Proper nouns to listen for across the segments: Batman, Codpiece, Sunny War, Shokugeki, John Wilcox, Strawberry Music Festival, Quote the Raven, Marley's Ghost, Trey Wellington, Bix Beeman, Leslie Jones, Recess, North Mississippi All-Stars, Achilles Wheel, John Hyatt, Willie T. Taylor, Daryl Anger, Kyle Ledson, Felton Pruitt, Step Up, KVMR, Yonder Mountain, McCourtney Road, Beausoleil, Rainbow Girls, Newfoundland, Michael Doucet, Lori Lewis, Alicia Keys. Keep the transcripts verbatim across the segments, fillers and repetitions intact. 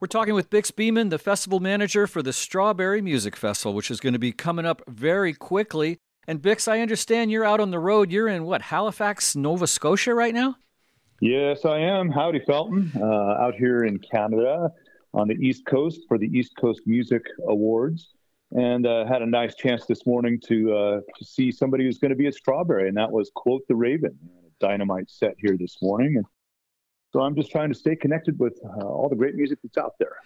We're talking with Bix Beeman, the festival manager for the Strawberry Music Festival, which is going to be coming up very quickly. And Bix, I understand you're out on the road. You're in, what, Halifax, Nova Scotia right now? Yes, I am. Howdy, Felton. Uh, out here in Canada on the East Coast for the East Coast Music Awards. And uh, had a nice chance this morning to, uh, to see somebody who's going to be at Strawberry, and that was Quote the Raven, a dynamite set here this morning. And so I'm just trying to stay connected with uh, all the great music that's out there.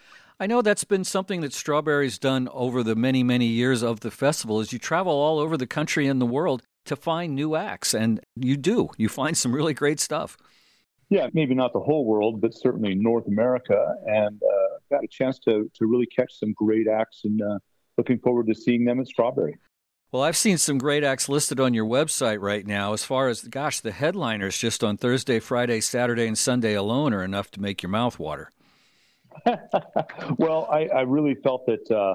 I know that's been something that Strawberry's done over the many, many years of the festival, is you travel all over the country and the world to find new acts, and you do. You find some really great stuff. Yeah, maybe not the whole world, but certainly North America, and uh, got a chance to to really catch some great acts, and uh, looking forward to seeing them at Strawberry. Well, I've seen some great acts listed on your website right now. As far as, gosh, the headliners just on Thursday, Friday, Saturday, and Sunday alone are enough to make your mouth water. Well, I, I really felt that uh,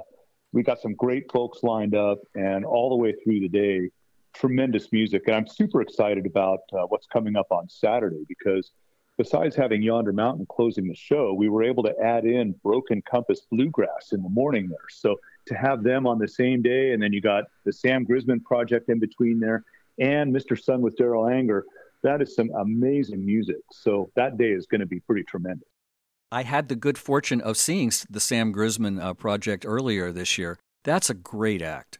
we got some great folks lined up, and all the way through the day, tremendous music. And I'm super excited about uh, what's coming up on Saturday, because besides having Yonder Mountain closing the show, we were able to add in Broken Compass Bluegrass in the morning there. So to have them on the same day, and then you got the Sam Grisman project in between there, and Mister Sun with Daryl Anger, that is some amazing music. So that day is going to be pretty tremendous. I had the good fortune of seeing the Sam Grisman uh, project earlier this year. That's a great act.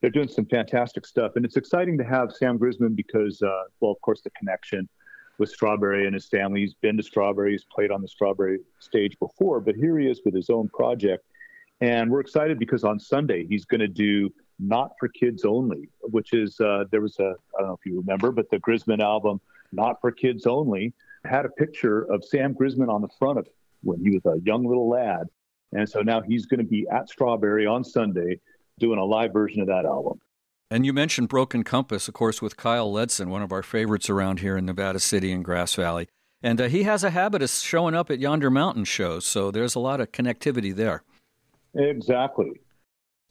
They're doing some fantastic stuff, and it's exciting to have Sam Grisman because, uh, well, of course, the connection with Strawberry and his family. He's been to Strawberry, he's played on the Strawberry stage before, but here he is with his own project. And we're excited because on Sunday, he's going to do Not for Kids Only, which is, uh, there was a, I don't know if you remember, but the Grisman album, Not for Kids Only, had a picture of Sam Grisman on the front of it when he was a young little lad. And so now he's going to be at Strawberry on Sunday doing a live version of that album. And you mentioned Broken Compass, of course, with Kyle Ledson, one of our favorites around here in Nevada City and Grass Valley. And uh, he has a habit of showing up at Yonder Mountain shows, so there's a lot of connectivity there. Exactly.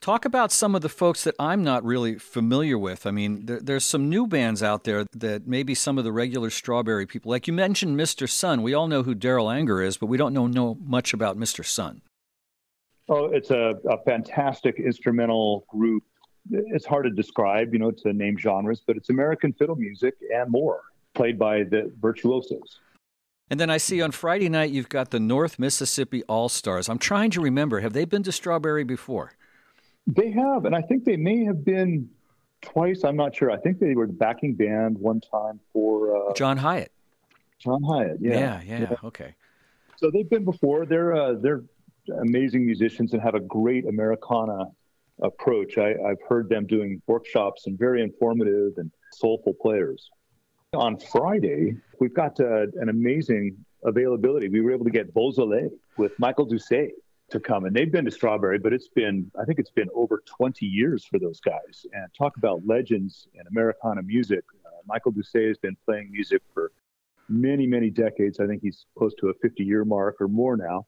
Talk about some of the folks that I'm not really familiar with. I mean, there, there's some new bands out there that maybe some of the regular Strawberry people, like you mentioned Mister Sun. We all know who Daryl Anger is, but we don't know, know much about Mister Sun. Oh, it's a, a fantastic instrumental group. It's hard to describe, you know, to name genres, but it's American fiddle music and more, played by the virtuosos. And then I see on Friday night you've got the North Mississippi All-Stars. I'm trying to remember, have they been to Strawberry before? They have, and I think they may have been twice. I'm not sure. I think they were the backing band one time for... Uh, John Hyatt. John Hyatt, yeah. Yeah, yeah, yeah. Okay. So they've been before. They're uh, they're amazing musicians and have a great Americana approach. I, I've heard them doing workshops and very informative and soulful players. On Friday, we've got uh, an amazing availability. We were able to get Beausoleil with Michael Doucet to come, and they've been to Strawberry, but it's been, I think it's been over twenty years for those guys. And talk about legends in Americana music. Uh, Michael Doucet has been playing music for many, many decades. I think he's close to a fifty-year mark or more now.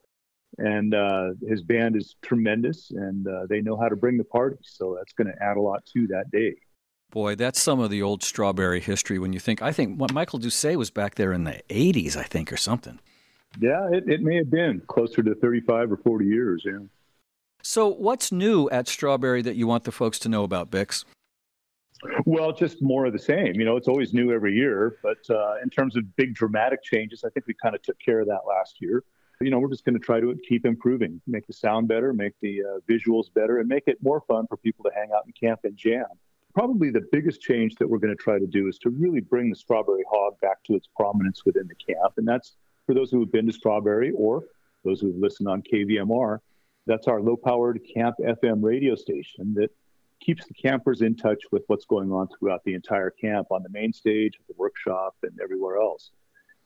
And uh, his band is tremendous, and uh, they know how to bring the party. So that's going to add a lot to that day. Boy, that's some of the old Strawberry history when you think. I think Michael Doucet was back there in the eighties, I think, or something. Yeah, it, it may have been closer to thirty-five or forty years, yeah. So what's new at Strawberry that you want the folks to know about, Bix? Well, just more of the same. You know, it's always new every year, but uh, in terms of big dramatic changes, I think we kind of took care of that last year. You know, we're just going to try to keep improving, make the sound better, make the uh, visuals better, and make it more fun for people to hang out and camp and jam. Probably the biggest change that we're going to try to do is to really bring the Strawberry Hog back to its prominence within the camp. And that's for those who have been to Strawberry or those who have listened on K V M R. That's our low-powered camp F M radio station that keeps the campers in touch with what's going on throughout the entire camp, on the main stage, the workshop, and everywhere else.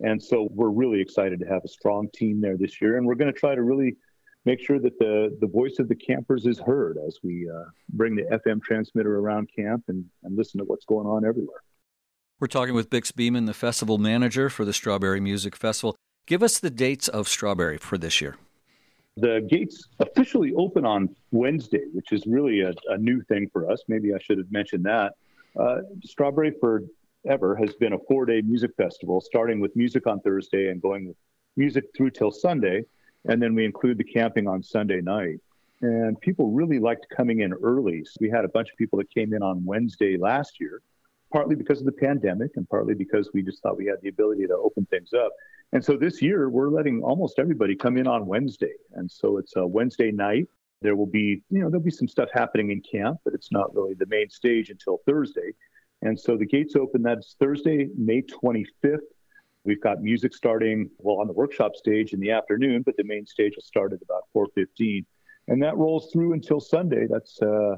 And so we're really excited to have a strong team there this year. And we're going to try to really make sure that the, the voice of the campers is heard as we uh, bring the F M transmitter around camp and, and listen to what's going on everywhere. We're talking with Bix Beeman, the festival manager for the Strawberry Music Festival. Give us the dates of Strawberry for this year. The gates officially open on Wednesday, which is really a, a new thing for us. Maybe I should have mentioned that. Uh, Strawberry for ever has been a four-day music festival, starting with music on Thursday and going with music through till Sunday. And then we include the camping on Sunday night. And people really liked coming in early. So we had a bunch of people that came in on Wednesday last year, partly because of the pandemic and partly because we just thought we had the ability to open things up. And so this year, we're letting almost everybody come in on Wednesday. And so it's a Wednesday night. There will be, you know, there'll be some stuff happening in camp, but it's not really the main stage until Thursday. And so the gates open. That's Thursday, May twenty-fifth. We've got music starting, well, on the workshop stage in the afternoon, but the main stage will start at about four fifteen. And that rolls through until Sunday. That's uh,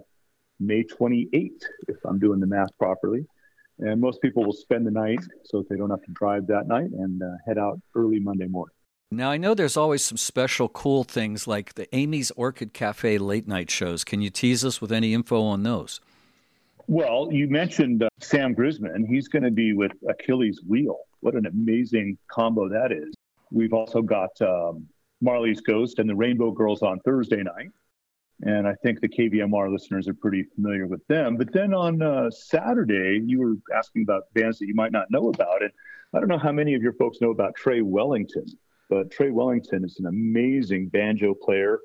May twenty-eighth, if I'm doing the math properly. And most people will spend the night so that they don't have to drive that night and uh, head out early Monday morning. Now, I know there's always some special cool things like the Amy's Orchid Cafe late night shows. Can you tease us with any info on those? Well, you mentioned uh, Sam Grisman. He's going to be with Achilles Wheel. What an amazing combo that is. We've also got um, Marley's Ghost and the Rainbow Girls on Thursday night. And I think the K V M R listeners are pretty familiar with them. But then on uh, Saturday, you were asking about bands that you might not know about. And I don't know how many of your folks know about Trey Wellington, but Trey Wellington is an amazing banjo player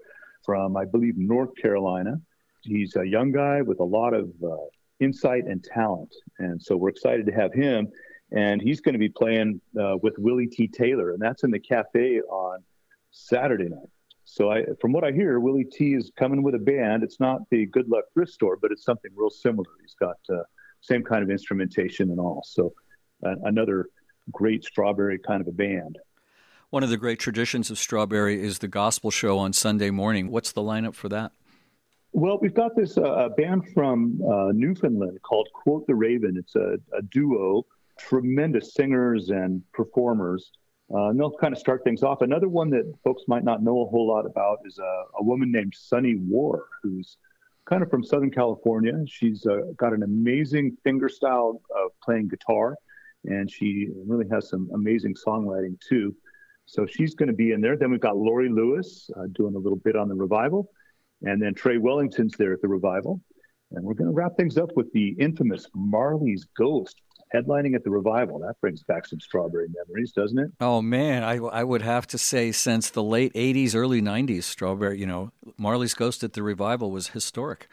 from, I believe, North Carolina. He's a young guy with a lot of uh, insight and talent. And so we're excited to have him. And he's going to be playing uh, with Willie T. Taylor. And that's in the cafe on Saturday night. So I, from what I hear, Willie T is coming with a band. It's not the Good Luck Thrift Store, but it's something real similar. He's got the uh, same kind of instrumentation and all. So uh, another great Strawberry kind of a band. One of the great traditions of Strawberry is the gospel show on Sunday morning. What's the lineup for that? Well, we've got this uh, band from uh, Newfoundland called Quote the Raven. It's a, a duo, tremendous singers and performers. Uh, and they'll kind of start things off. Another one that folks might not know a whole lot about is a, a woman named Sunny War, who's kind of from Southern California. She's uh, got an amazing finger style of playing guitar, and she really has some amazing songwriting, too. So she's going to be in there. Then we've got Lori Lewis uh, doing a little bit on the revival, and then Trey Wellington's there at the revival. And we're going to wrap things up with the infamous Marley's Ghost, headlining at the revival. That brings back some Strawberry memories, doesn't it? Oh, man. I, I would have to say since the late eighties, early nineties, Strawberry, you know, Marley's Ghost at the revival was historic.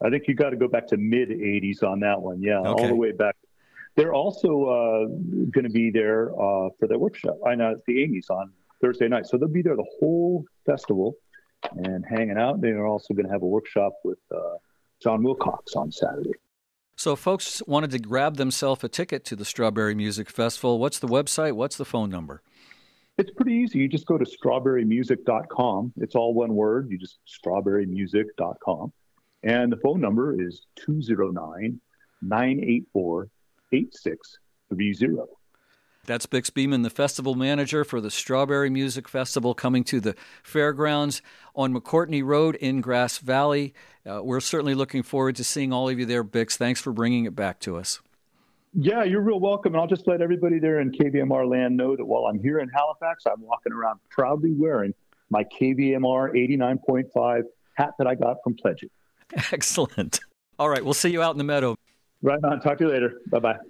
I think you got to go back to mid-eighties on that one. Yeah, okay. All the way back. They're also uh, going to be there uh, for their workshop. I know it's the Amy's on Thursday night. So they'll be there the whole festival and hanging out. They're also going to have a workshop with uh, John Wilcox on Saturday. So folks wanted to grab themselves a ticket to the Strawberry Music Festival. What's the website? What's the phone number? It's pretty easy. You just go to strawberry music dot com. It's all one word. You just strawberry music dot com. And the phone number is two oh nine, nine eight four, eight six three oh. That's Bix Beeman, the festival manager for the Strawberry Music Festival, coming to the fairgrounds on McCourtney Road in Grass Valley. Uh, we're certainly looking forward to seeing all of you there, Bix. Thanks for bringing it back to us. Yeah, you're real welcome. And I'll just let everybody there in K V M R land know that while I'm here in Halifax, I'm walking around proudly wearing my K V M R eighty-nine point five hat that I got from Pledget. Excellent. All right, we'll see you out in the meadow. Right on. Talk to you later. Bye-bye.